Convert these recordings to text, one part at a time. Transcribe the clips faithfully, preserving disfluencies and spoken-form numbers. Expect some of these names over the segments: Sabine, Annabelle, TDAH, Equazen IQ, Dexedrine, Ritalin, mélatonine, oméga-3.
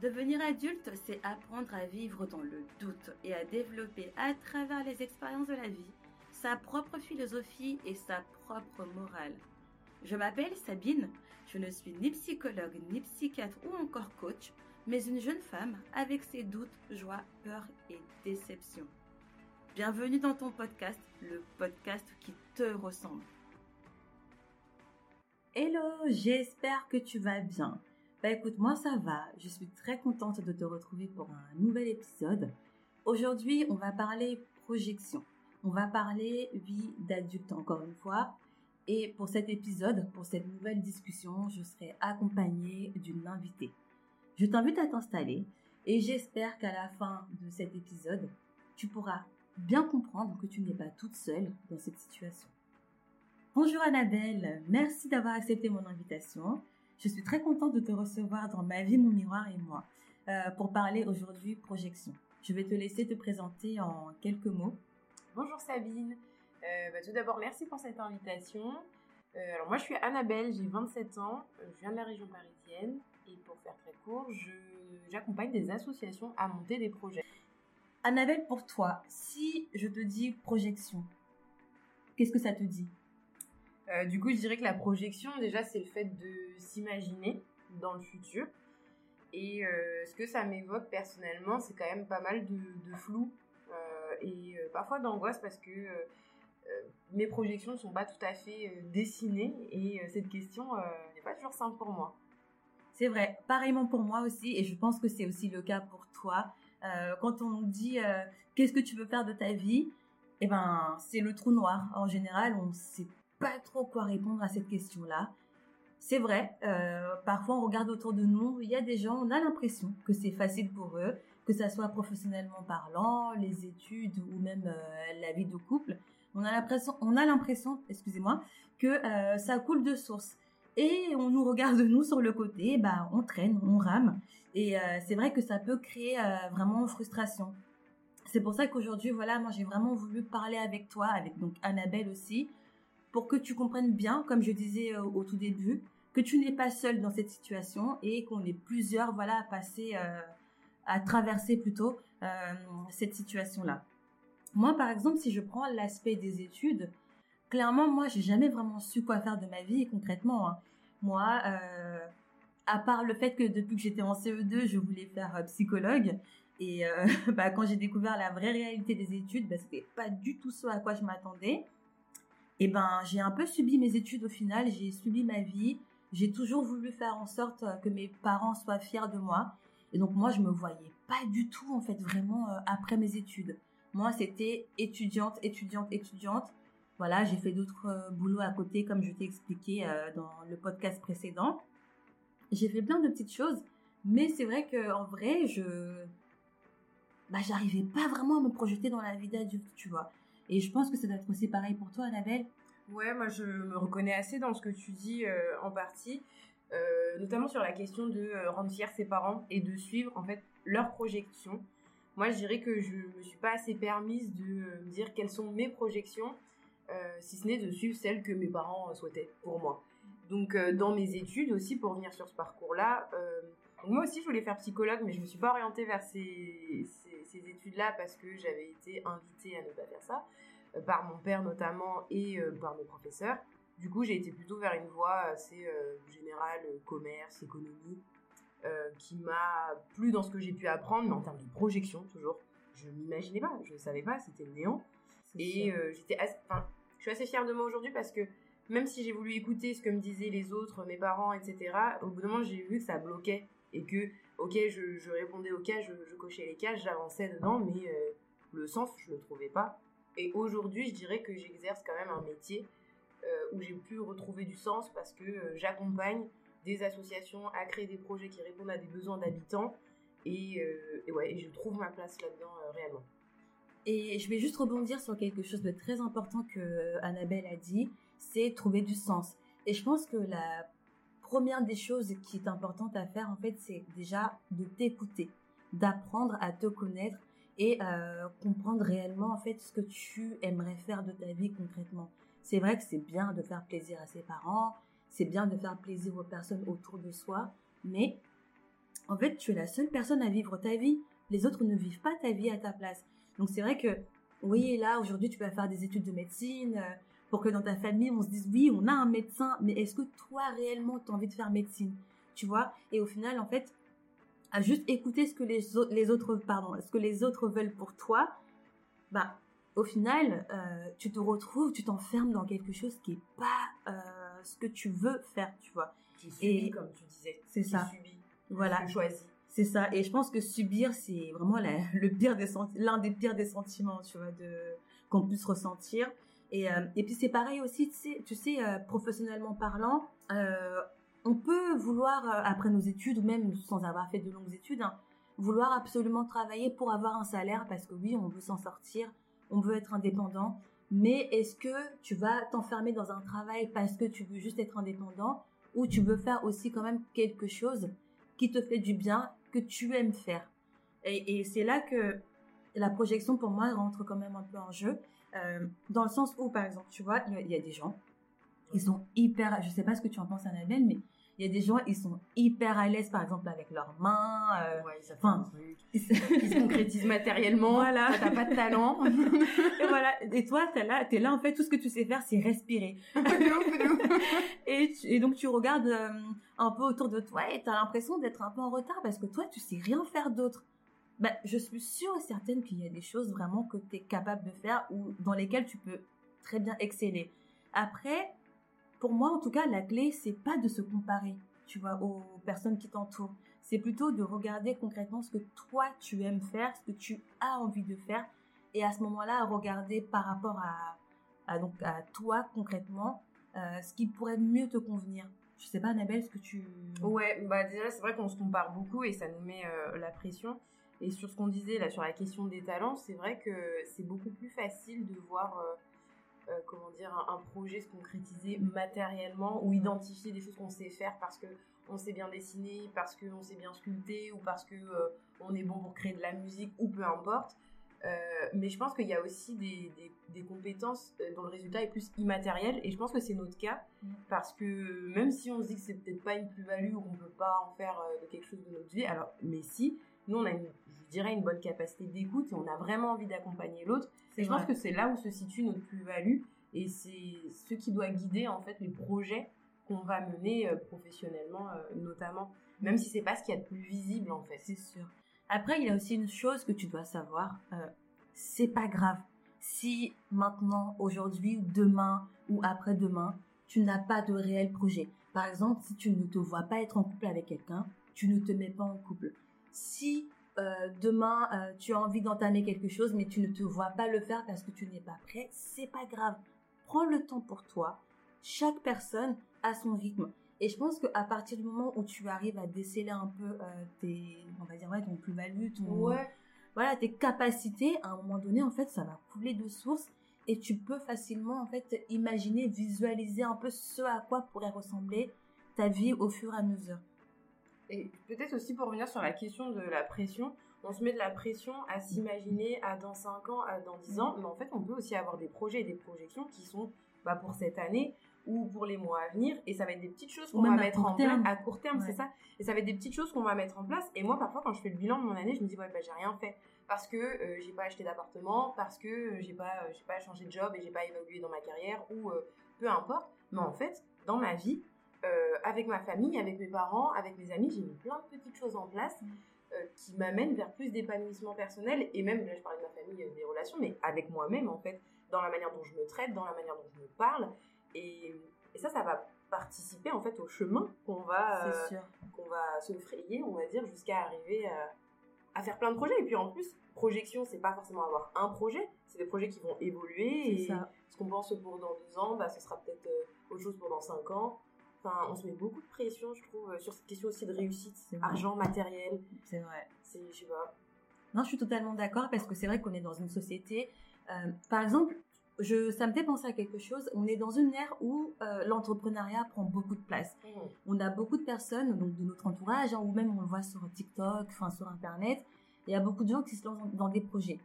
Devenir adulte, c'est apprendre à vivre dans le doute et à développer à travers les expériences de la vie sa propre philosophie et sa propre morale. Je m'appelle Sabine, je ne suis ni psychologue, ni psychiatre ou encore coach, mais une jeune femme avec ses doutes, joies, peurs et déceptions. Bienvenue dans ton podcast, le podcast qui te ressemble. Hello, j'espère que tu vas bien. Bah écoute, moi ça va, je suis très contente de te retrouver pour un nouvel épisode. Aujourd'hui, on va parler projection, on va parler vie d'adulte encore une fois. Et pour cet épisode, pour cette nouvelle discussion, je serai accompagnée d'une invitée. Je t'invite à t'installer et j'espère qu'à la fin de cet épisode, tu pourras bien comprendre que tu n'es pas toute seule dans cette situation. Bonjour Annabelle, merci d'avoir accepté mon invitation. Je suis très contente de te recevoir dans Ma vie, mon miroir et moi euh, pour parler aujourd'hui projection. Je vais te laisser te présenter en quelques mots. Bonjour Sabine, euh, bah, tout d'abord merci pour cette invitation. Euh, alors moi je suis Annabelle, j'ai vingt-sept ans, je viens de la région parisienne et pour faire très court, je, j'accompagne des associations à monter des projets. Annabelle, pour toi, si je te dis projection, qu'est-ce que ça te dit ? euh, Du coup, je dirais que la projection, déjà, c'est le fait de s'imaginer dans le futur. Et euh, ce que ça m'évoque personnellement, c'est quand même pas mal de, de flou euh, et euh, parfois d'angoisse parce que euh, mes projections ne sont pas tout à fait euh, dessinées et euh, cette question euh, n'est pas toujours simple pour moi. C'est vrai, pareillement pour moi aussi et je pense que c'est aussi le cas pour toi. Euh, quand on dit euh, qu'est-ce que tu veux faire de ta vie, eh ben, c'est le trou noir. En général, on ne sait pas trop quoi répondre à cette question-là. C'est vrai, euh, parfois on regarde autour de nous, il y a des gens, on a l'impression que c'est facile pour eux, que ça soit professionnellement parlant, les études ou même euh, la vie de couple. On a l'impression, on a l'impression, excusez-moi, que euh, ça coule de source. Et on nous regarde, nous, sur le côté, bah, on traîne, on rame. Et euh, c'est vrai que ça peut créer euh, vraiment frustration. C'est pour ça qu'aujourd'hui, voilà, moi, j'ai vraiment voulu parler avec toi, avec donc Annabelle aussi, pour que tu comprennes bien, comme je disais euh, au tout début, que tu n'es pas seule dans cette situation et qu'on est plusieurs, voilà, à passer, euh, à traverser plutôt euh, cette situation-là. Moi, par exemple, si je prends l'aspect des études, clairement, moi, j'ai jamais vraiment su quoi faire de ma vie concrètement. Hein. Moi, euh, à part le fait que depuis que j'étais en C E deux, je voulais faire euh, psychologue. Et euh, bah, quand j'ai découvert la vraie réalité des études, bah, c'était pas du tout ce à quoi je m'attendais. Et ben, j'ai un peu subi mes études au final. J'ai subi ma vie. J'ai toujours voulu faire en sorte que mes parents soient fiers de moi. Et donc moi, je me voyais pas du tout en fait vraiment euh, après mes études. Moi, c'était étudiante, étudiante, étudiante. Voilà, j'ai fait d'autres euh, boulots à côté, comme je t'ai expliqué euh, dans le podcast précédent. J'ai fait plein de petites choses, mais c'est vrai qu'en vrai, je... Bah, j'arrivais pas vraiment à me projeter dans la vie d'adulte, tu vois. Et je pense que ça doit être aussi pareil pour toi, Annabelle. Ouais, moi, je me reconnais assez dans ce que tu dis euh, en partie, euh, notamment sur la question de euh, rendre fiers ses parents et de suivre, en fait, leurs projections. Moi, je dirais que je me suis pas assez permise de euh, me dire quelles sont mes projections, Euh, si ce n'est de suivre celle que mes parents euh, souhaitaient pour moi. Donc euh, dans mes études aussi, pour revenir sur ce parcours-là, euh, moi aussi je voulais faire psychologue, mais je ne me suis pas orientée vers ces, ces, ces études-là parce que j'avais été invitée à ne pas faire ça, euh, par mon père notamment et euh, par mes professeurs. Du coup j'ai été plutôt vers une voie assez euh, générale, euh, commerce, économie, euh, qui m'a plu dans ce que j'ai pu apprendre, mais en termes de projection toujours. Je ne m'imaginais pas, je ne savais pas, c'était le néant. C'est et euh, j'étais assez... Enfin, je suis assez fière de moi aujourd'hui parce que même si j'ai voulu écouter ce que me disaient les autres, mes parents, et cetera, au bout d'un moment, j'ai vu que ça bloquait et que, ok, je, je répondais aux cases, je, je cochais les cases, j'avançais dedans, mais euh, le sens, je ne le trouvais pas. Et aujourd'hui, je dirais que j'exerce quand même un métier euh, où j'ai pu retrouver du sens parce que euh, j'accompagne des associations à créer des projets qui répondent à des besoins d'habitants et, euh, et, ouais, et je trouve ma place là-dedans euh, réellement. Et je vais juste rebondir sur quelque chose de très important que Annabelle a dit, c'est trouver du sens. Et je pense que la première des choses qui est importante à faire, en fait, c'est déjà de t'écouter, d'apprendre à te connaître et euh, comprendre réellement, en fait, ce que tu aimerais faire de ta vie concrètement. C'est vrai que c'est bien de faire plaisir à ses parents, c'est bien de faire plaisir aux personnes autour de soi, mais En fait, tu es la seule personne à vivre ta vie. Les autres ne vivent pas ta vie à ta place. Donc c'est vrai que, oui, là, aujourd'hui, tu vas faire des études de médecine pour que dans ta famille, on se dise, oui, on a un médecin, mais est-ce que toi, réellement, tu as envie de faire médecine? Tu vois? Et au final, en fait, à juste écouter ce que les, autres, les autres, pardon, ce que les autres veulent pour toi, bah, au final, euh, tu te retrouves, tu t'enfermes dans quelque chose qui n'est pas euh, ce que tu veux faire, tu vois. Qui subit, et, comme tu disais. C'est ça. Subit, voilà. Choisi. C'est ça. Et je pense que subir, c'est vraiment la, le pire des senti- l'un des pires des sentiments, tu vois, de, qu'on puisse ressentir. Et, euh, et puis c'est pareil aussi, tu sais, tu sais euh, professionnellement parlant, euh, on peut vouloir, euh, après nos études, ou même sans avoir fait de longues études, hein, vouloir absolument travailler pour avoir un salaire, parce que oui, on veut s'en sortir, on veut être indépendant, mais est-ce que tu vas t'enfermer dans un travail parce que tu veux juste être indépendant, ou tu veux faire aussi quand même quelque chose qui te fait du bien, que tu aimes faire? Et, et c'est là que la projection, pour moi, rentre quand même un peu en jeu, euh, dans le sens où, par exemple, tu vois, il y, y a des gens, ils sont hyper, je sais pas ce que tu en penses, Annabelle, mais il y a des gens, ils sont hyper à l'aise, par exemple, avec leurs mains. Euh, ouais, ils enfin, ils se concrétisent matériellement. Voilà. T'as pas de talent. Et voilà. Et toi, t'es là, t'es là, en fait, tout ce que tu sais faire, c'est respirer. et, tu, et donc, tu regardes euh, un peu autour de toi et t'as l'impression d'être un peu en retard parce que toi, tu sais rien faire d'autre. Ben, je suis sûre et certaine qu'il y a des choses vraiment que t'es capable de faire ou dans lesquelles tu peux très bien exceller. Après, pour moi, en tout cas, la clé, c'est pas de se comparer, tu vois, aux personnes qui t'entourent. C'est plutôt de regarder concrètement ce que toi, tu aimes faire, ce que tu as envie de faire. Et à ce moment-là, regarder par rapport à, à donc, à toi, concrètement, euh, ce qui pourrait mieux te convenir. Je sais pas, Annabelle, ce que tu... Ouais, bah, déjà, c'est vrai qu'on se compare beaucoup et ça nous met euh, la pression. Et sur ce qu'on disait, là, sur la question des talents, c'est vrai que c'est beaucoup plus facile de voir... Euh, Euh, comment dire, un, un projet se concrétiser matériellement ou identifier des choses qu'on sait faire parce que on sait bien dessiner, parce que on sait bien sculpter ou parce que euh, on est bon pour créer de la musique ou peu importe. Euh, mais je pense qu'il y a aussi des, des, des compétences dont le résultat est plus immatériel et je pense que c'est notre cas parce que même si on se dit que c'est peut-être pas une plus-value ou qu'on peut pas en faire euh, de quelque chose de notre vie, alors mais si. Nous, on a, une, je dirais, une bonne capacité d'écoute et on a vraiment envie d'accompagner l'autre. C'est je vrai. pense que c'est là où se situe notre plus-value et c'est ce qui doit guider, en fait, les projets qu'on va mener euh, professionnellement, euh, notamment. Même si c'est pas ce qu'il y a de plus visible, en fait. C'est sûr. Après, il y a aussi une chose que tu dois savoir. Euh, c'est pas grave. Si maintenant, aujourd'hui, ou demain, ou après-demain, tu n'as pas de réel projet. Par exemple, si tu ne te vois pas être en couple avec quelqu'un, tu ne te mets pas en couple. Si euh, demain euh, tu as envie d'entamer quelque chose mais tu ne te vois pas le faire parce que tu n'es pas prêt, c'est pas grave. Prends le temps pour toi. Chaque personne a son rythme et je pense que à partir du moment où tu arrives à déceler un peu euh, tes, on va dire ouais, ton plus-value, ton ouais. voilà tes capacités, à un moment donné en fait ça va couler de source et tu peux facilement en fait imaginer, visualiser un peu ce à quoi pourrait ressembler ta vie au fur et à mesure. Et peut-être aussi pour revenir sur la question de la pression, on se met de la pression à s'imaginer à dans cinq ans, à dans dix ans, mais en fait on peut aussi avoir des projets et des projections qui sont bah, pour cette année ou pour les mois à venir, et ça va être des petites choses qu'on va mettre en place à court terme, ouais. c'est ça, et ça va être des petites choses qu'on va mettre en place, et moi parfois quand je fais le bilan de mon année, je me dis ouais bah j'ai rien fait, parce que euh, j'ai pas acheté d'appartement, parce que euh, j'ai pas, euh, j'ai pas changé de job et j'ai pas évolué dans ma carrière, ou euh, peu importe, mais en fait dans ma vie, Euh, avec ma famille, avec mes parents, avec mes amis, j'ai mis plein de petites choses en place euh, qui m'amènent vers plus d'épanouissement personnel et même, là je parlais de ma famille, euh, des relations, mais avec moi-même en fait, dans la manière dont je me traite, dans la manière dont je me parle et, et ça, ça va participer en fait au chemin qu'on va, euh, C'est sûr. qu'on va se frayer, on va dire, jusqu'à arriver euh, à faire plein de projets et puis en plus, projection, c'est pas forcément avoir un projet, c'est des projets qui vont évoluer c'est et ça. Ce qu'on pense pour dans deux ans, bah, ce sera peut-être euh, autre chose pour dans cinq ans. Enfin, on se met beaucoup de pression, je trouve, sur cette question aussi de réussite, argent, matériel. C'est vrai. C'est, je sais pas. Non, je suis totalement d'accord parce que c'est vrai qu'on est dans une société. Euh, par exemple, je, ça me fait penser à quelque chose. On est dans une ère où euh, l'entrepreneuriat prend beaucoup de place. Mmh. On a beaucoup de personnes, donc de notre entourage, hein, ou même on le voit sur TikTok, enfin sur Internet. Il y a beaucoup de gens qui se lancent dans des projets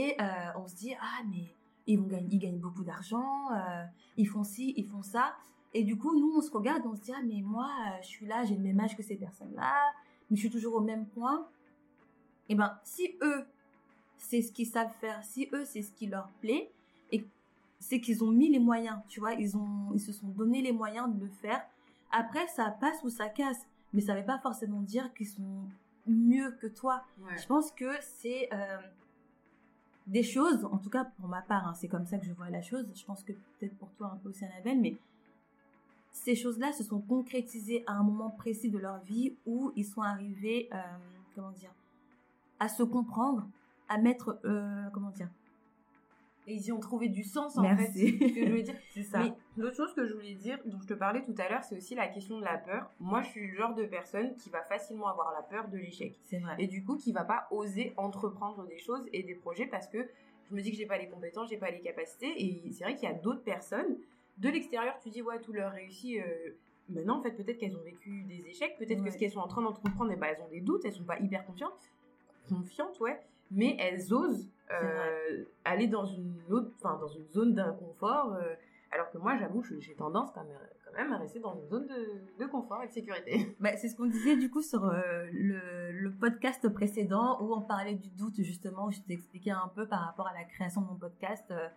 et euh, on se dit ah mais ils vont gagner, ils gagnent beaucoup d'argent, euh, ils font ci, ils font ça. Et du coup, nous, on se regarde, on se dit « Ah, mais moi, je suis là, j'ai le même âge que ces personnes-là, mais je suis toujours au même point, et ben si eux, c'est ce qu'ils savent faire, si eux, c'est ce qui leur plaît, et c'est qu'ils ont mis les moyens, tu vois, ils ont, ils se sont donné les moyens de le faire. Après, ça passe ou ça casse, mais ça ne veut pas forcément dire qu'ils sont mieux que toi. Ouais. Je pense que c'est euh, des choses, en tout cas pour ma part, hein, c'est comme ça que je vois la chose. Je pense que peut-être pour toi un peu aussi, Annabelle, mais ces choses-là se sont concrétisées à un moment précis de leur vie où ils sont arrivés, euh, comment dire, à se comprendre, à mettre, euh, comment dire, et ils y ont trouvé du sens en Merci. fait, c'est ce que je voulais dire. C'est ça. Mais l'autre chose que je voulais dire, dont je te parlais tout à l'heure, c'est aussi la question de la peur. Moi, je suis le genre de personne qui va facilement avoir la peur de l'échec. C'est vrai. Et du coup, qui va pas oser entreprendre des choses et des projets parce que je me dis que j'ai pas les compétences, j'ai pas les capacités. Et c'est vrai qu'il y a d'autres personnes de l'extérieur, tu dis ouais, tout leur réussit. Euh, mais non, en fait, peut-être qu'elles ont vécu des échecs, peut-être ouais. que ce qu'elles sont en train d'entreprendre, et ben, elles ont des doutes, elles sont pas hyper confiantes, confiantes, ouais. Mais elles osent euh, aller dans une autre, enfin dans une zone d'inconfort, euh, alors que moi, j'avoue, j'ai tendance quand même, quand même à rester dans une zone de, de confort et de sécurité. Bah, c'est ce qu'on disait du coup sur euh, le, le podcast précédent où on parlait du doute justement, où je t'expliquais un peu par rapport à la création de mon podcast, euh,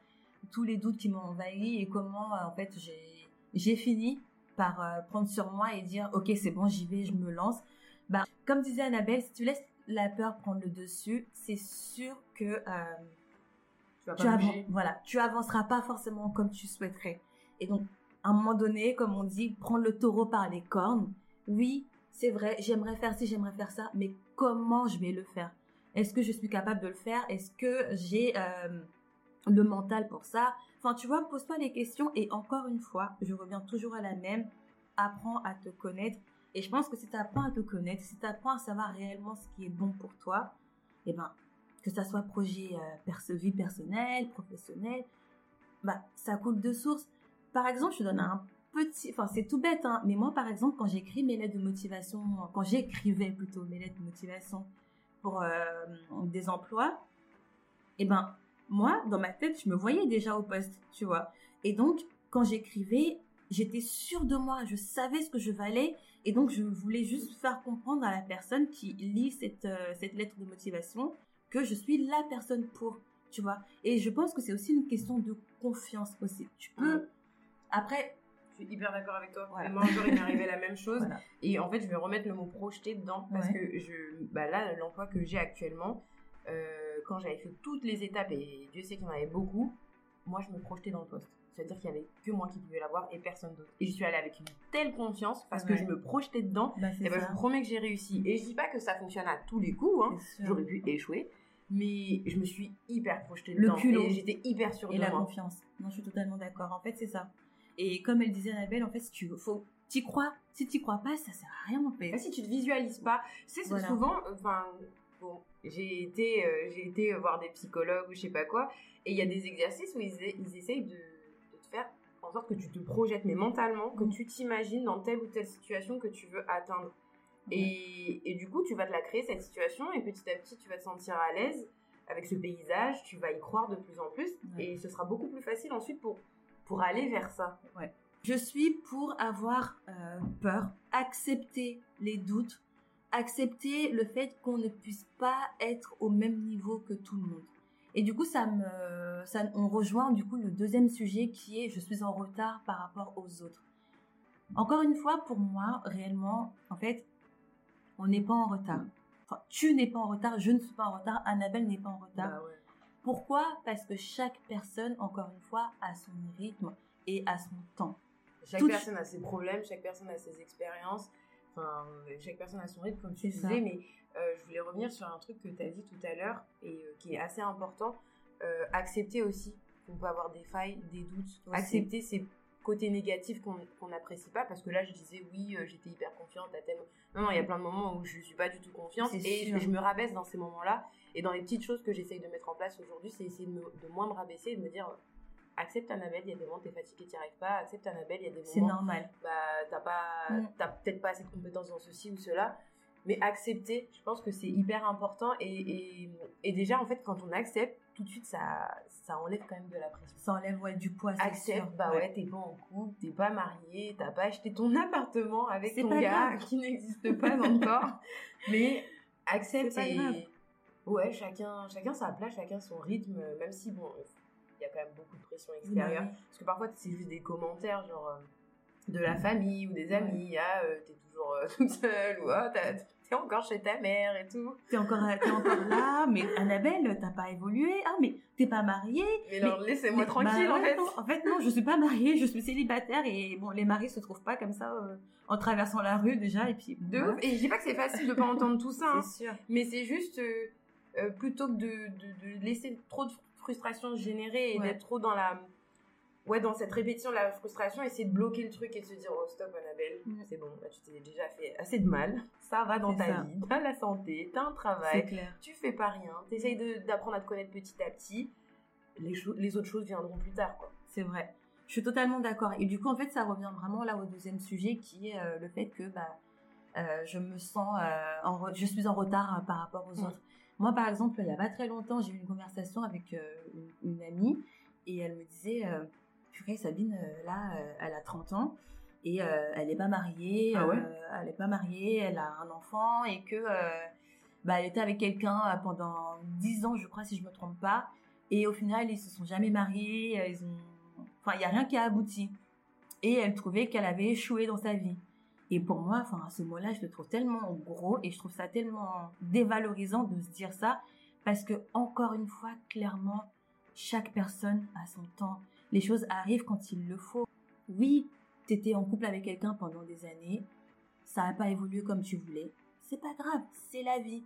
tous les doutes qui m'ont envahi et comment euh, en fait j'ai, j'ai fini par euh, prendre sur moi et dire ok c'est bon j'y vais, je me lance. Bah, comme disait Annabelle, si tu laisses la peur prendre le dessus, c'est sûr que euh, tu, vas pas tu, av- voilà, tu avanceras pas forcément comme tu souhaiterais. Et donc, à un moment donné, comme on dit, prendre le taureau par les cornes. Oui, c'est vrai, j'aimerais faire ci, j'aimerais faire ça, mais comment je vais le faire? Est-ce que je suis capable de le faire? Est-ce que j'ai euh, le mental pour ça? Enfin, tu vois, pose-toi les questions. Et encore une fois, je reviens toujours à la même, apprends à te connaître. Et je pense que si tu apprends à te connaître, si tu apprends à savoir réellement ce qui est bon pour toi, eh ben, que ça soit projet euh, perso- vie personnelle, professionnelle, bah, ça coule de source. Par exemple, je te donne un petit... Enfin, c'est tout bête, hein, mais moi, par exemple, quand j'écris mes lettres de motivation, quand j'écrivais plutôt mes lettres de motivation pour euh, des emplois, eh ben, moi, dans ma tête, je me voyais déjà au poste, tu vois. Et donc, quand j'écrivais, j'étais sûre de moi, je savais ce que je valais. Et donc, je voulais juste faire comprendre à la personne qui lit cette, euh, cette lettre de motivation que je suis la personne pour, tu vois. Et je pense que c'est aussi une question de confiance aussi. Tu peux... Après... Je suis hyper d'accord avec toi. Voilà. Moi, encore, il m'est arrivé la même chose. Voilà. Et en fait, je vais remettre le mot projeter dedans parce ouais. que je, bah là, l'emploi que j'ai actuellement, euh, quand j'avais fait toutes les étapes, et Dieu sait qu'il y en avait beaucoup, moi, je me projetais dans le poste. C'est-à-dire qu'il n'y avait que moi qui pouvais l'avoir et personne d'autre. Et je suis allée avec une telle confiance parce que ouais. je me projetais dedans. Bah, et ben, je vous promets que j'ai réussi. Et je ne dis pas que ça fonctionne à tous les coups. Hein. J'aurais pu échouer. Mais je me suis hyper projetée dedans. Le culot. Et j'étais hyper sûre de moi. Et la confiance. Non, je suis totalement d'accord. En fait, c'est ça. Et comme elle disait Annabelle, en fait, si tu faut, t'y crois. Si tu n'y crois pas, ça ne sert à rien en fait. Bah, si tu ne te visualises pas. Tu sais, c'est voilà. souvent... Enfin, bon, j'ai été, euh, j'ai été voir des psychologues ou je ne sais pas quoi. Et il y a des exercices où ils, ils essayent de... faire en sorte que tu te projettes, mais mentalement, que tu t'imagines dans telle ou telle situation que tu veux atteindre. Ouais. Et, et du coup, tu vas te la créer, cette situation, et petit à petit, tu vas te sentir à l'aise avec ce paysage, tu vas y croire de plus en plus, ouais. et ce sera beaucoup plus facile ensuite pour, pour aller vers ça. Ouais. Je suis pour avoir euh, peur, accepter les doutes, accepter le fait qu'on ne puisse pas être au même niveau que tout le monde. Et du coup, ça me, ça, on rejoint du coup le deuxième sujet qui est je suis en retard par rapport aux autres. Encore une fois, pour moi, réellement, en fait, on n'est pas en retard. Enfin, tu n'es pas en retard, je ne suis pas en retard, Annabelle n'est pas en retard. Bah ouais. Pourquoi ? Parce que chaque personne, encore une fois, a son rythme et a son temps. Chaque Toute... personne a ses problèmes, chaque personne a ses expériences. Enfin, chaque personne a son rythme, comme tu disais, mais euh, je voulais revenir sur un truc que tu as dit tout à l'heure et euh, qui est assez important. Euh, accepter aussi qu'on peut avoir des failles, des doutes. Aussi. Accepter ces côtés négatifs qu'on n'apprécie pas, parce que là, je disais oui, euh, j'étais hyper confiante à tel... Non, non, il y a plein de moments où je ne suis pas du tout confiante c'est et je, je me rabaisse dans ces moments-là. Et dans les petites choses que j'essaye de mettre en place aujourd'hui, c'est essayer de, me, de moins me rabaisser et de me dire... Accepte Annabelle, il y a des moments où t'es fatiguée, t'y arrives pas. Accepte Annabelle, il y a des moments. C'est normal. Bah, t'as pas, mmh. t'as peut-être pas assez de compétences dans ceci ou cela. mais accepter, je pense que c'est hyper important, et, et, et déjà en fait quand on accepte, tout de suite ça, ça enlève quand même de la pression. Ça enlève ouais, du poids, c'est accepte, sûr. Bah ouais, ouais, t'es pas en couple, t'es pas marié, t'as pas acheté ton appartement avec c'est ton gars grave. Qui n'existe pas encore, mais accepte et... Grave. Ouais, chacun, chacun sa place, chacun son rythme, même si bon, il y a quand même beaucoup de pression extérieure, oui. Parce que parfois c'est juste des commentaires genre... de la famille ou des amis, ouais. Ah, euh, t'es toujours euh, toute seule, ou ah, t'as, t'es encore chez ta mère et tout. T'es encore, t'es encore là, mais Annabelle, t'as pas évolué, ah, mais t'es pas mariée. Mais, mais alors, laissez-moi mais, tranquille, bah, en fait. Non, en fait, non, je suis pas mariée, je suis célibataire, et bon, les maris se trouvent pas comme ça, euh, en traversant la rue, déjà, et puis... De ouf, ouais. Et je dis pas que c'est facile de pas entendre tout ça, c'est hein, sûr. Mais c'est juste, euh, euh, plutôt que de, de, de laisser trop de frustration se générer et ouais. d'être trop dans la... Ouais, dans cette répétition de la frustration, essayer de bloquer le truc et de se dire, oh stop Annabelle, mmh. c'est bon, là, tu t'es déjà fait assez de mal, ça va dans c'est ta ça. Vie, t'as la santé, t'as un travail, tu fais pas rien, t'essayes de, d'apprendre à te connaître petit à petit, les, cho- les autres choses viendront plus tard, quoi. C'est vrai, je suis totalement d'accord, et du coup en fait ça revient vraiment là au deuxième sujet qui est euh, le fait que bah, euh, je me sens, euh, en re- je suis en retard euh, par rapport aux mmh. autres. Moi par exemple, il y a pas très longtemps, j'ai eu une conversation avec euh, une, une amie, et elle me disait... Euh, purée, Sabine, là, elle a trente ans et euh, elle n'est pas mariée. Ah ouais euh, elle n'est pas mariée, elle a un enfant et que euh, bah, elle était avec quelqu'un pendant dix ans, je crois, si je me trompe pas. Et au final, ils se sont jamais mariés. Ils ont... Enfin, il n'y a rien qui a abouti. Et elle trouvait qu'elle avait échoué dans sa vie. Et pour moi, enfin, ce mot-là, je le trouve tellement gros et je trouve ça tellement dévalorisant de se dire ça parce que encore une fois, clairement, chaque personne a son temps. Les choses arrivent quand il le faut. Oui, t'étais en couple avec quelqu'un pendant des années, ça n'a pas évolué comme tu voulais. C'est pas grave, c'est la vie.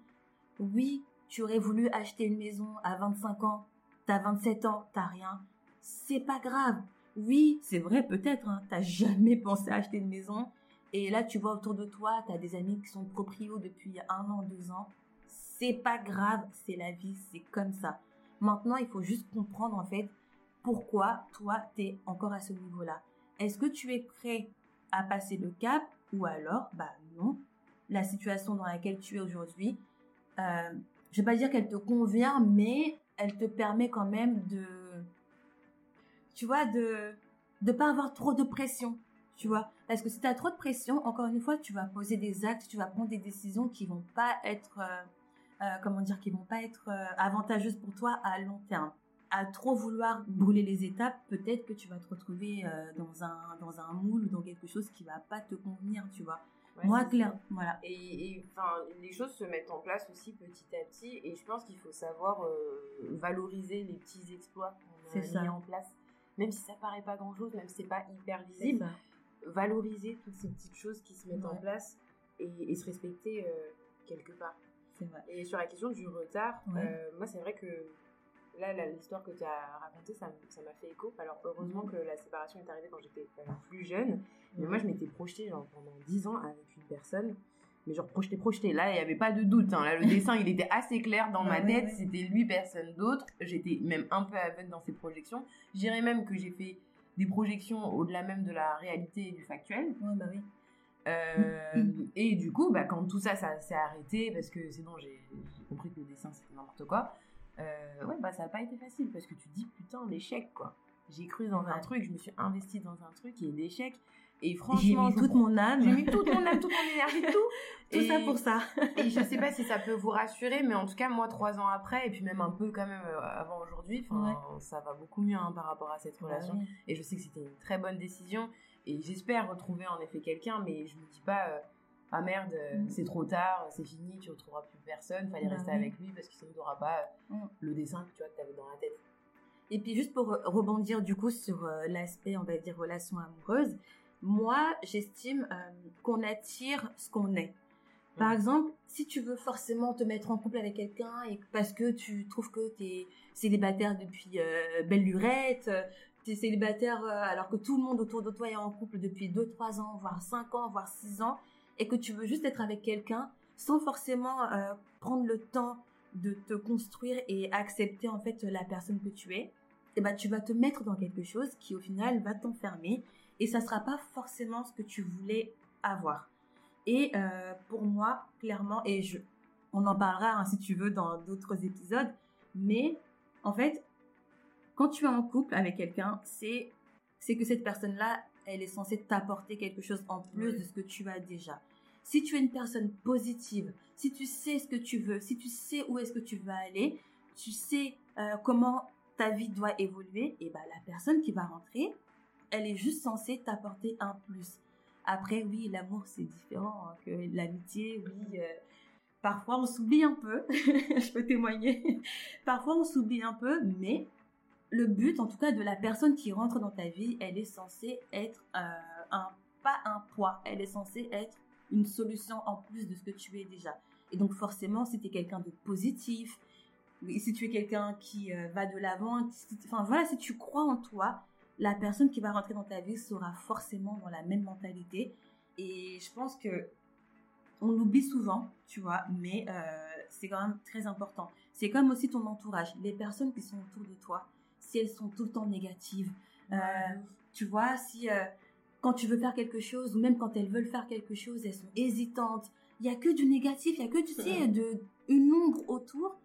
Oui, tu aurais voulu acheter une maison à vingt-cinq ans, t'as vingt-sept ans, t'as rien. C'est pas grave. Oui, c'est vrai peut-être, hein, t'as jamais pensé à acheter une maison. Et là, tu vois autour de toi, t'as des amis qui sont proprios depuis un an, deux ans. C'est pas grave, c'est la vie, c'est comme ça. Maintenant, il faut juste comprendre en fait pourquoi toi t'es encore à ce niveau-là. Est-ce que tu es prêt à passer le cap ou alors bah non. La situation dans laquelle tu es aujourd'hui, euh, je vais pas dire qu'elle te convient, mais elle te permet quand même de, tu vois, de de pas avoir trop de pression, tu vois. Parce que si t'as trop de pression, encore une fois, tu vas poser des actes, tu vas prendre des décisions qui vont pas être euh, Euh, comment dire, qui vont pas être euh, avantageuses pour toi à long terme. À trop vouloir brûler les étapes, peut-être que tu vas te retrouver euh, dans un dans un moule, dans quelque chose qui va pas te convenir, tu vois. Ouais, moi clair, voilà. Et enfin, les choses se mettent en place aussi petit à petit, et je pense qu'il faut savoir euh, valoriser les petits exploits qu'on a mis en place, même si ça paraît pas grand-chose, même si c'est pas hyper visible. Valoriser toutes ces petites choses qui se mettent ouais. en place et, et se respecter euh, quelque part. Et sur la question du retard, ouais. euh, moi c'est vrai que là, là l'histoire que tu as racontée, ça, ça m'a fait écho. Alors heureusement que la séparation est arrivée quand j'étais euh, plus jeune, mais moi je m'étais projetée genre, pendant dix ans avec une personne, mais genre projetée, projetée. Là il n'y avait pas de doute, hein. Là le dessin il était assez clair dans ma tête, c'était lui, personne d'autre. J'étais même un peu aveugle dans ses projections. Je dirais même que j'ai fait des projections au-delà même de la réalité et du factuel. Ouais, bah oui. Euh, et du coup, bah, quand tout ça, ça s'est arrêté, parce que sinon j'ai, j'ai compris que le dessin c'était n'importe quoi, euh, ouais, bah ça n'a pas été facile, parce que tu te dis putain, l'échec quoi. J'ai cru dans ouais. un truc, je me suis investie dans un truc, il y a l'échec, et franchement. J'ai mis toute mon âme. J'ai mis toute mon âme, toute mon énergie, tout. Tout et, ça pour ça. Et je sais pas si ça peut vous rassurer, mais en tout cas, moi, trois ans après, et puis même un peu quand même avant aujourd'hui, ouais. ça va beaucoup mieux hein, par rapport à cette relation. Ouais. Et je sais que c'était une très bonne décision. Et j'espère retrouver en effet quelqu'un, mais je me dis pas euh, ah merde, euh, mmh. c'est trop tard, c'est fini, tu retrouveras plus personne, fallait mmh. rester avec lui parce que sinon t'auras pas euh, mmh. le dessin que tu vois que t'avais dans la tête. Et puis juste pour rebondir du coup sur euh, l'aspect on va dire relation amoureuse, moi j'estime euh, qu'on attire ce qu'on est. Par exemple, si tu veux forcément te mettre en couple avec quelqu'un et parce que tu trouves que t'es célibataire depuis euh, belle lurette, t'es célibataire euh, alors que tout le monde autour de toi est en couple depuis deux trois ans, voire cinq ans, voire six ans, et que tu veux juste être avec quelqu'un sans forcément euh, prendre le temps de te construire et accepter en fait la personne que tu es, et ben tu vas te mettre dans quelque chose qui au final va t'enfermer et ça sera pas forcément ce que tu voulais avoir. Et euh, pour moi, clairement, et je, on en parlera hein, si tu veux dans d'autres épisodes, mais en fait, quand tu es en couple avec quelqu'un, c'est, c'est que cette personne-là, elle est censée t'apporter quelque chose en plus de ce que tu as déjà. Si tu es une personne positive, si tu sais ce que tu veux, si tu sais où est-ce que tu vas aller, tu sais euh, comment ta vie doit évoluer, et ben la personne qui va rentrer, elle est juste censée t'apporter un plus. Après, oui, l'amour, c'est différent hein, que l'amitié, oui. Euh, parfois, on s'oublie un peu, je peux témoigner. Parfois, on s'oublie un peu, mais le but, en tout cas, de la personne qui rentre dans ta vie, elle est censée être euh, un, pas un poids, elle est censée être une solution en plus de ce que tu es déjà. Et donc, forcément, si tu es quelqu'un de positif, si tu es quelqu'un qui euh, va de l'avant, si, enfin, voilà, si tu crois en toi, la personne qui va rentrer dans ta vie sera forcément dans la même mentalité. Et je pense que on l'oublie souvent, tu vois, mais euh, c'est quand même très important. C'est comme aussi ton entourage. Les personnes qui sont autour de toi, si elles sont tout le temps négatives, euh, mmh. tu vois, si euh, quand tu veux faire quelque chose, ou même quand elles veulent faire quelque chose, elles sont hésitantes. Il n'y a que du négatif, il n'y a que, tu sais, de, une ombre autour.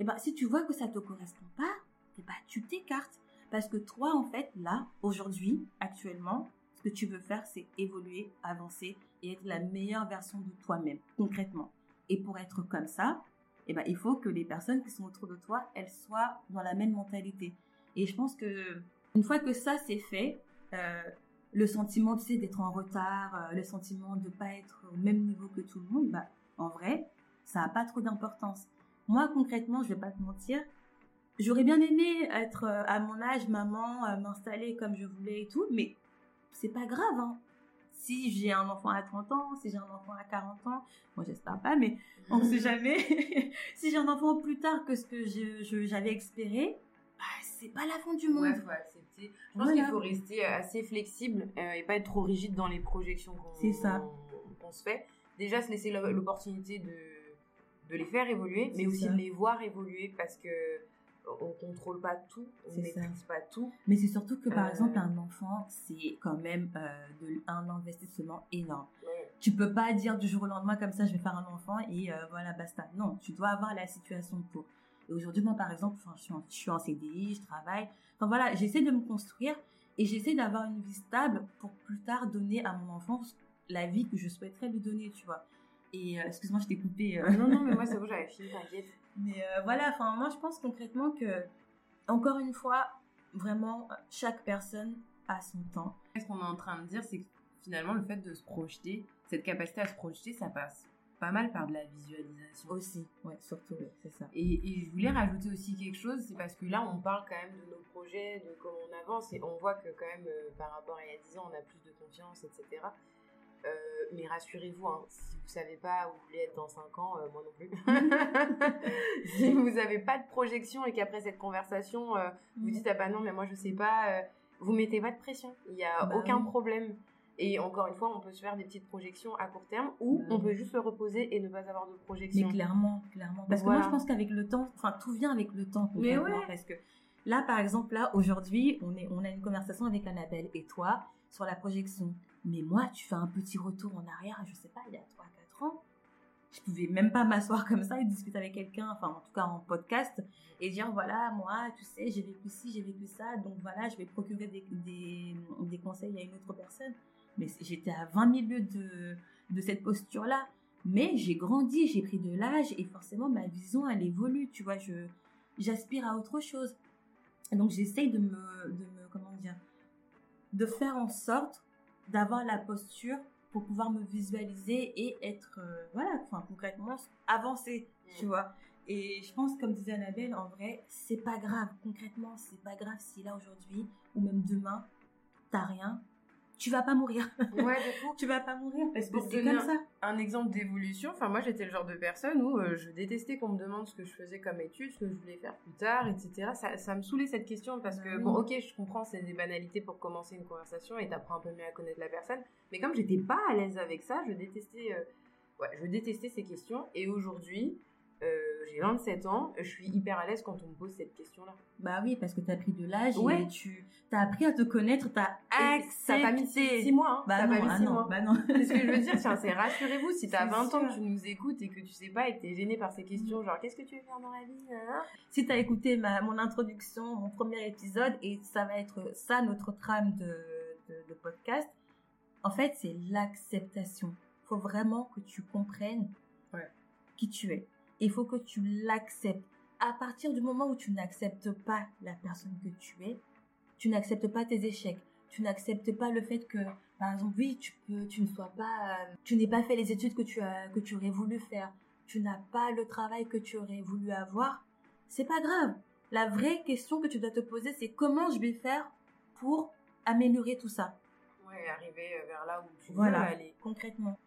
Et ben, si tu vois que ça ne te correspond pas, et ben, tu t'écartes. Parce que toi, en fait, là, aujourd'hui, actuellement, ce que tu veux faire, c'est évoluer, avancer et être la meilleure version de toi-même, concrètement. Et pour être comme ça, eh ben, il faut que les personnes qui sont autour de toi, elles soient dans la même mentalité. Et je pense que une fois que ça, c'est fait, euh, le sentiment, tu sais, d'être en retard, euh, le sentiment de ne pas être au même niveau que tout le monde, bah, en vrai, ça n'a pas trop d'importance. Moi, concrètement, je ne vais pas te mentir, j'aurais bien aimé être euh, à mon âge, maman, euh, m'installer comme je voulais et tout, mais c'est pas grave. Hein. Si j'ai un enfant à trente ans, si j'ai un enfant à quarante ans, moi j'espère pas, mais on ne sait jamais. Si j'ai un enfant plus tard que ce que je, je, j'avais espéré, bah, c'est pas la fin du monde. Ouais, faut accepter. Je pense voilà. qu'il faut rester assez flexible euh, et pas être trop rigide dans les projections qu'on, c'est ça. qu'on, qu'on se fait. Déjà, se laisser l'opportunité de, de les faire évoluer, mais c'est aussi ça. De les voir évoluer parce que. On contrôle pas tout, on maîtrise pas tout. Mais c'est surtout que par euh... exemple un enfant, c'est quand même euh, de, un investissement énorme. Ouais. Tu peux pas dire du jour au lendemain comme ça, je vais faire un enfant et euh, voilà basta. Non, tu dois avoir la situation pour. Et aujourd'hui moi par exemple, je suis, en, je suis en C D I, je travaille. Enfin voilà, j'essaie de me construire et j'essaie d'avoir une vie stable pour plus tard donner à mon enfant la vie que je souhaiterais lui donner, tu vois. Et euh, excuse-moi, je t'ai coupé. Euh... Non non, mais moi c'est bon, j'avais fini, t'inquiète. Mais euh, voilà, enfin moi je pense concrètement que, encore une fois, vraiment chaque personne a son temps. Ce qu'on est en train de dire, c'est que finalement le fait de se projeter, cette capacité à se projeter, ça passe pas mal par de la visualisation. Aussi, ouais, surtout, ouais, c'est ça. Et, et je voulais rajouter aussi quelque chose, c'est parce que là on parle quand même de nos projets, de comment on avance, et on voit que quand même euh, par rapport à il y a dix ans, on a plus de confiance, et cetera. Euh, mais rassurez-vous, hein, si vous ne savez pas où vous voulez être dans cinq ans, euh, moi non plus. Si vous n'avez pas de projection et qu'après cette conversation, euh, vous dites « Ah bah non, mais moi je ne sais pas euh, », vous ne mettez pas de pression, il n'y a bah aucun oui. problème. Et encore une fois, on peut se faire des petites projections à court terme ou bah on peut juste se reposer et ne pas avoir de projection. Mais clairement, clairement. Parce voilà. que moi je pense qu'avec le temps, enfin tout vient avec le temps. Mais ouais. Parce que là par exemple, là aujourd'hui, on, est, on a une conversation avec Annabelle et toi sur la projection. Mais moi, tu fais un petit retour en arrière, je sais pas, il y a trois à quatre ans, je pouvais même pas m'asseoir comme ça et discuter avec quelqu'un, enfin en tout cas en podcast, et dire voilà, moi, tu sais, j'ai vécu ci, j'ai vécu ça, donc voilà, je vais procurer des, des, des conseils à une autre personne. Mais j'étais à vingt mille lieues de, de cette posture-là, mais j'ai grandi, j'ai pris de l'âge, et forcément ma vision, elle évolue, tu vois, je, j'aspire à autre chose. Donc j'essaye de me, de me, comment dire, de faire en sorte d'avoir la posture pour pouvoir me visualiser et être, euh, voilà, enfin, concrètement, avancer, mmh. tu vois. Et je pense, comme disait Annabelle, en vrai, c'est pas grave, concrètement, c'est pas grave si là, aujourd'hui, ou même demain, t'as rien, tu vas pas mourir. Ouais, beaucoup. Tu vas pas mourir, parce que c'est comme ça. Un exemple d'évolution, enfin, moi, j'étais le genre de personne où euh, je détestais qu'on me demande ce que je faisais comme étude, ce que je voulais faire plus tard, et cetera. Ça, ça me saoulait, cette question, parce que, mmh. bon, ok, je comprends, c'est des banalités pour commencer une conversation et t'apprends un peu mieux à connaître la personne, mais comme j'étais pas à l'aise avec ça, je détestais, euh, ouais, je détestais ces questions, et aujourd'hui, Euh, j'ai vingt-sept ans, je suis hyper à l'aise quand on me pose cette question-là. Bah oui, parce que t'as pris de l'âge ouais. et tu t'as appris à te connaître, t'as accepté. T'as pas mis six mois, hein. Bah t'as non, pas mis ah six non, mois. Bah non. C'est ce que je veux dire, tiens, c'est rassurez-vous, si t'as vingt ans que tu nous écoutes et que tu sais pas et que t'es gêné par ces questions, genre qu'est-ce que tu veux faire dans la vie, hein? Si t'as écouté ma, mon introduction, mon premier épisode, et ça va être ça notre trame de, de, de podcast, en fait c'est l'acceptation. Faut vraiment que tu comprennes ouais. qui tu es. Il faut que tu l'acceptes. À partir du moment où tu n'acceptes pas la personne que tu es, tu n'acceptes pas tes échecs, tu n'acceptes pas le fait que, par exemple, oui, tu peux, tu ne sois pas, tu n'aies pas fait les études que tu as, que tu aurais voulu faire, tu n'as pas le travail que tu aurais voulu avoir, c'est pas grave. La vraie question que tu dois te poser, c'est comment je vais faire pour améliorer tout ça. Ouais, arriver vers là où tu voilà, veux aller. Concrètement.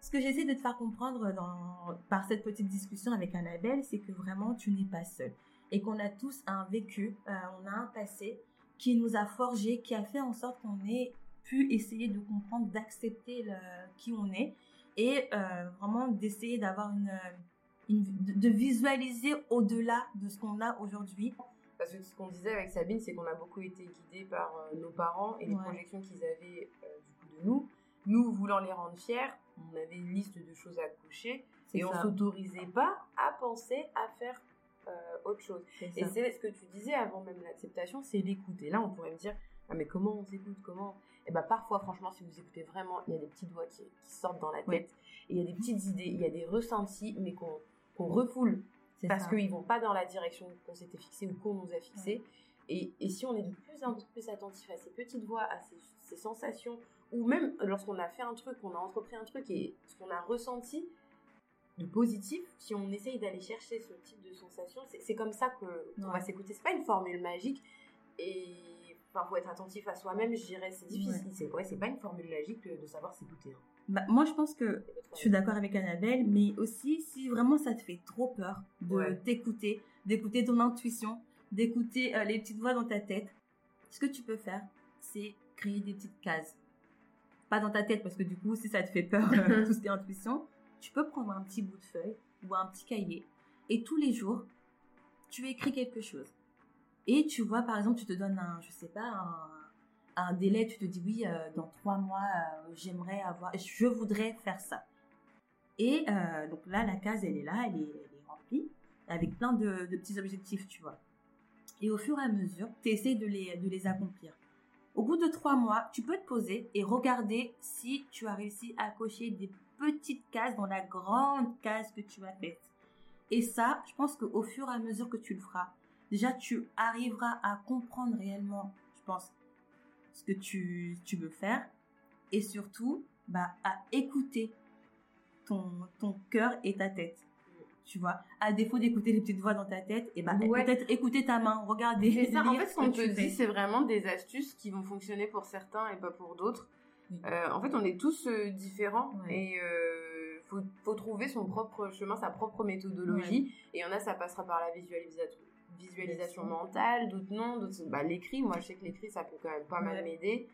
Ce que j'essaie de te faire comprendre dans, par cette petite discussion avec Annabelle, c'est que vraiment, tu n'es pas seule. Et qu'on a tous un vécu, euh, on a un passé qui nous a forgé, qui a fait en sorte qu'on ait pu essayer de comprendre, d'accepter le, qui on est. Et euh, vraiment d'essayer d'avoir une, une... de visualiser au-delà de ce qu'on a aujourd'hui. Parce que ce qu'on disait avec Sabine, c'est qu'on a beaucoup été guidés par nos parents et les ouais. projections qu'ils avaient euh, du coup de nous. Nous, voulant les rendre fiers, on avait une liste de choses à cocher et ça. On ne s'autorisait pas à penser à faire euh, autre chose. C'est et c'est ce que tu disais avant même l'acceptation, c'est l'écoute. Et là, on pourrait me dire, ah mais comment on s'écoute, comment... Et bien bah, parfois, franchement, si vous écoutez vraiment, il y a des petites voix qui, qui sortent dans la tête, ouais. et il y a des petites idées, il y a des ressentis, mais qu'on, qu'on refoule c'est parce ça. Qu'ils ne vont pas dans la direction qu'on s'était fixée ou qu'on nous a fixée. Ouais. Et, et si on est de plus en plus attentif à ces petites voix, à ces, ces sensations, ou même lorsqu'on a fait un truc, qu'on a entrepris un truc et ce qu'on a ressenti de positif, si on essaye d'aller chercher ce type de sensation, c'est, c'est comme ça qu'on ouais. va s'écouter. C'est pas une formule magique et enfin, faut être attentif à soi-même, je dirais, c'est difficile. Ouais. C'est, ouais, c'est pas une formule magique de savoir s'écouter. Hein. Bah, moi, je pense que je suis d'accord avec Annabelle, mais aussi si vraiment ça te fait trop peur de ouais. t'écouter, d'écouter ton intuition, d'écouter euh, les petites voix dans ta tête, ce que tu peux faire, c'est créer des petites cases. Pas dans ta tête, parce que du coup, si ça te fait peur, euh, tout ce qui est intuition, tu peux prendre un petit bout de feuille ou un petit cahier et tous les jours, tu écris quelque chose. Et tu vois, par exemple, tu te donnes un, je sais pas, un, un délai, tu te dis oui, euh, dans trois mois, euh, j'aimerais avoir, je voudrais faire ça. Et euh, donc là, la case, elle est là, elle est, elle est remplie avec plein de, de petits objectifs, tu vois. Et au fur et à mesure, tu essaies de les, de les accomplir. Au bout de trois mois, tu peux te poser et regarder si tu as réussi à cocher des petites cases dans la grande case que tu as faite. Et ça, je pense qu'au fur et à mesure que tu le feras, déjà tu arriveras à comprendre réellement, je pense, ce que tu, tu veux faire. Et surtout, bah, à écouter ton, ton cœur et ta tête. Tu vois, à défaut d'écouter les petites voix dans ta tête, et ben ouais. peut-être écouter ta main, regarder. C'est ça, en fait, ce qu'on te dit, c'est vraiment des astuces qui vont fonctionner pour certains et pas pour d'autres. Oui. Euh, en fait, on est tous euh, différents ouais. et il euh, faut, faut trouver son propre chemin, sa propre méthodologie. Ouais. Et il y en a, ça passera par la visualisation, visualisation oui. mentale, d'autres non, d'autres. Bah, l'écrit, moi je sais que l'écrit, ça peut quand même pas ouais. mal m'aider,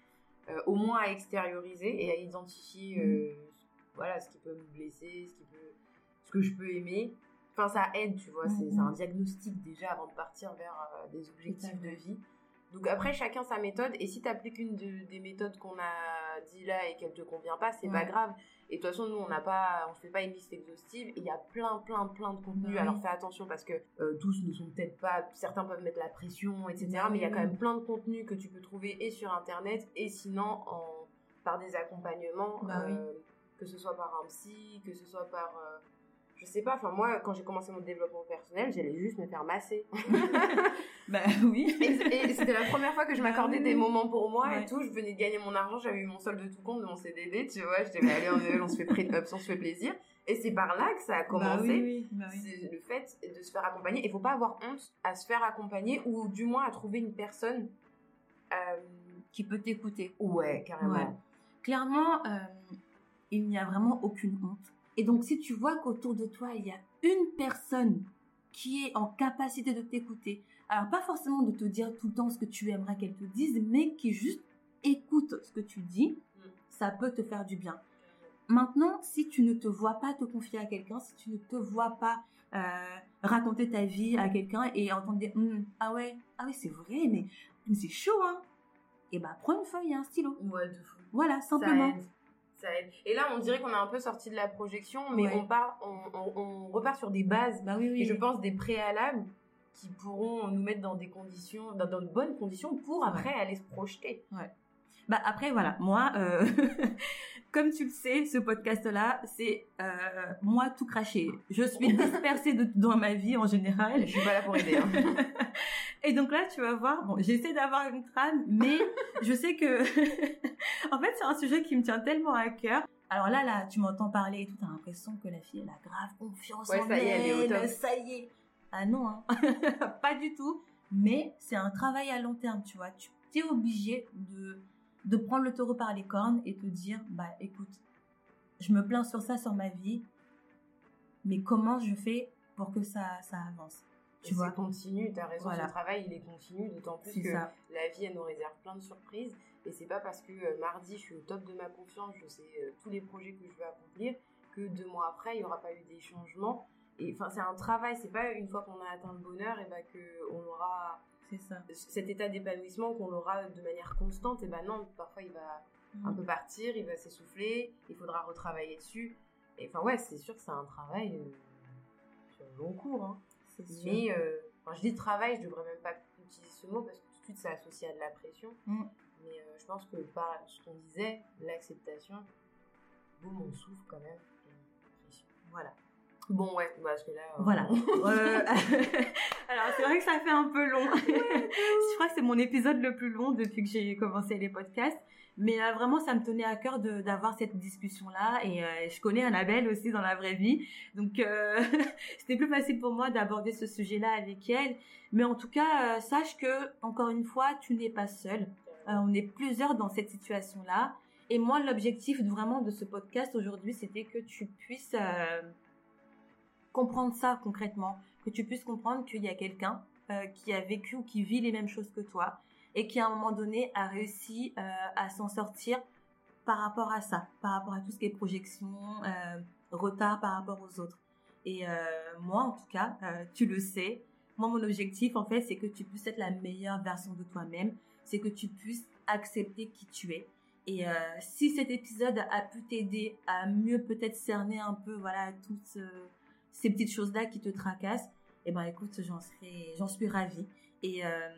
euh, au moins à extérioriser et à identifier euh, mmh. voilà, ce qui peut me blesser, ce qui peut. Ce que je peux aimer, enfin ça aide, tu vois, mmh. c'est, c'est un diagnostic déjà avant de partir vers euh, des objectifs de vie. Donc après chacun sa méthode, et si t'appliques une de, des méthodes qu'on a dit là et qu'elle te convient pas, c'est mmh. pas grave. Et de toute façon nous on n'a pas, on fait pas une liste exhaustive. Il y a plein plein plein de contenus. Mmh. Alors fais attention parce que euh, tous ne sont peut-être pas, certains peuvent mettre la pression, et cetera. Mmh. Mais il y a quand même plein de contenus que tu peux trouver et sur internet et sinon en, par des accompagnements, bah, euh, oui. que ce soit par un psy, que ce soit par euh, je sais pas, enfin moi quand j'ai commencé mon développement personnel, j'allais juste me faire masser. Bah oui. Et, et c'était la première fois que je m'accordais des moments pour moi ouais. et tout. Je venais de gagner mon argent, j'avais eu mon solde de tout compte de mon C D D, tu vois. J'étais allée en E L, on se fait print-ups, on se fait plaisir. Et c'est par là que ça a commencé. Bah oui, oui, bah oui. C'est le fait de se faire accompagner. Et faut pas avoir honte à se faire accompagner ou du moins à trouver une personne euh, qui peut t'écouter. Ouais, carrément. Ouais. Clairement, euh, il n'y a vraiment aucune honte. Et donc, si tu vois qu'autour de toi, il y a une personne qui est en capacité de t'écouter, alors pas forcément de te dire tout le temps ce que tu aimerais qu'elle te dise, mais qui juste écoute ce que tu dis, ça peut te faire du bien. Maintenant, si tu ne te vois pas te confier à quelqu'un, si tu ne te vois pas euh, raconter ta vie à quelqu'un et entendre des mm, « Ah ouais, ah ouais, c'est vrai, mais c'est chaud, hein !» Et ben, bah, prends une feuille et un stylo. Ouais, de fou. Voilà, simplement. Ça aide. Ça aide. Et là, on dirait qu'on est un peu sorti de la projection, mais ouais. on, part, on, on, on repart sur des bases. Bah oui, oui, et oui. Je pense des préalables qui pourront nous mettre dans des conditions, dans, dans de bonnes conditions pour après ouais. aller se projeter. Ouais. Bah après voilà, moi euh, comme tu le sais, ce podcast là c'est euh, moi tout craché. Je suis dispersée de, dans ma vie en général. Je suis pas là pour aider. Hein. Et donc là tu vas voir, bon j'essaie d'avoir une trame, mais je sais que en fait c'est un sujet qui me tient tellement à cœur. Alors là là tu m'entends parler et tout, t'as l'impression que la fille elle a grave confiance ouais, en ça elle, y est, elle est au top. Ça y est. Ah non, hein. Pas du tout. Mais c'est un travail à long terme, tu vois. Tu t'es obligée de de prendre le taureau par les cornes et te dire, bah écoute, je me plains sur ça, sur ma vie, mais comment je fais pour que ça, ça avance, tu et vois. C'est continu, t'as raison, voilà. Ce travail, il est continu, d'autant plus c'est que ça. La vie, elle nous réserve plein de surprises, et c'est pas parce que euh, mardi, je suis au top de ma confiance, je sais euh, tous les projets que je vais accomplir, que deux mois après, il n'y aura pas eu des changements, et enfin, c'est un travail, c'est pas une fois qu'on a atteint le bonheur, et bah qu'on aura... C'est ça. Cet état d'épanouissement qu'on l'aura de manière constante, et ben non, parfois il va mmh. un peu partir, il va s'essouffler, il faudra retravailler dessus. Et enfin ouais, c'est sûr que c'est un travail euh, sur le long cours. Hein. C'est sûr. Mais euh, quand je dis travail, je devrais même pas utiliser ce mot parce que tout de suite ça associe à de la pression. Mmh. Mais euh, je pense que par ce qu'on disait, l'acceptation, boum, on souffle quand même. Voilà. Bon ouais, parce que là... Euh... Voilà. euh... Alors c'est vrai que ça fait un peu long. Je crois que c'est mon épisode le plus long depuis que j'ai commencé les podcasts. Mais euh, vraiment ça me tenait à cœur de, d'avoir cette discussion-là. Et euh, je connais Annabelle aussi dans la vraie vie. Donc euh, c'était plus facile pour moi d'aborder ce sujet-là avec elle. Mais en tout cas, euh, sache que, encore une fois, tu n'es pas seule. Euh, on est plusieurs dans cette situation-là. Et moi, l'objectif vraiment de ce podcast aujourd'hui, c'était que tu puisses... Euh, comprendre ça concrètement, que tu puisses comprendre qu'il y a quelqu'un euh, qui a vécu ou qui vit les mêmes choses que toi et qui à un moment donné a réussi euh, à s'en sortir par rapport à ça, par rapport à tout ce qui est projection, euh, retard par rapport aux autres. Et euh, moi en tout cas, euh, tu le sais, moi mon objectif en fait c'est que tu puisses être la meilleure version de toi-même, c'est que tu puisses accepter qui tu es. Et euh, si cet épisode a pu t'aider à mieux peut-être cerner un peu voilà tout ce... ces petites choses-là qui te tracassent, eh ben écoute, j'en, serai, j'en suis ravie. Et euh,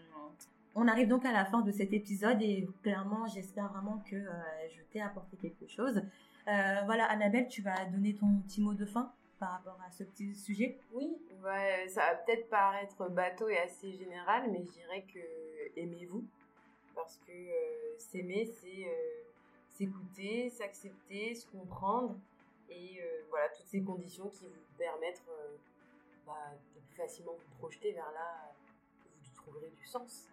on arrive donc à la fin de cet épisode et clairement, j'espère vraiment que euh, je t'ai apporté quelque chose. Euh, voilà, Annabelle, tu vas donner ton petit mot de fin par rapport à ce petit sujet. Oui, bah, ça va peut-être paraître bateau et assez général, mais je dirais que aimez-vous, parce que euh, s'aimer, c'est euh, s'écouter, s'accepter, se comprendre. Et euh, voilà, toutes ces conditions qui vous permettent euh, bah, de plus facilement vous projeter vers là où vous trouverez du sens.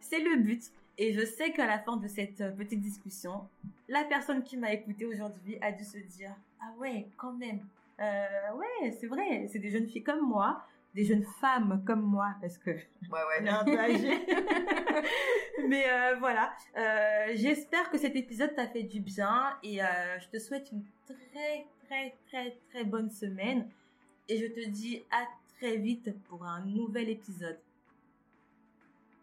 C'est le but. Et je sais qu'à la fin de cette petite discussion, la personne qui m'a écoutée aujourd'hui a dû se dire « Ah ouais, quand même euh, !» Ouais, c'est vrai, c'est des jeunes filles comme moi, des jeunes femmes comme moi, parce que ouais, ouais, on est un peu âgées. Mais euh, voilà, euh, j'espère que cet épisode t'a fait du bien et euh, je te souhaite une très, très, très, très bonne semaine. Et je te dis à très vite pour un nouvel épisode.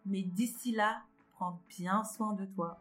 Mais d'ici là, prends bien soin de toi.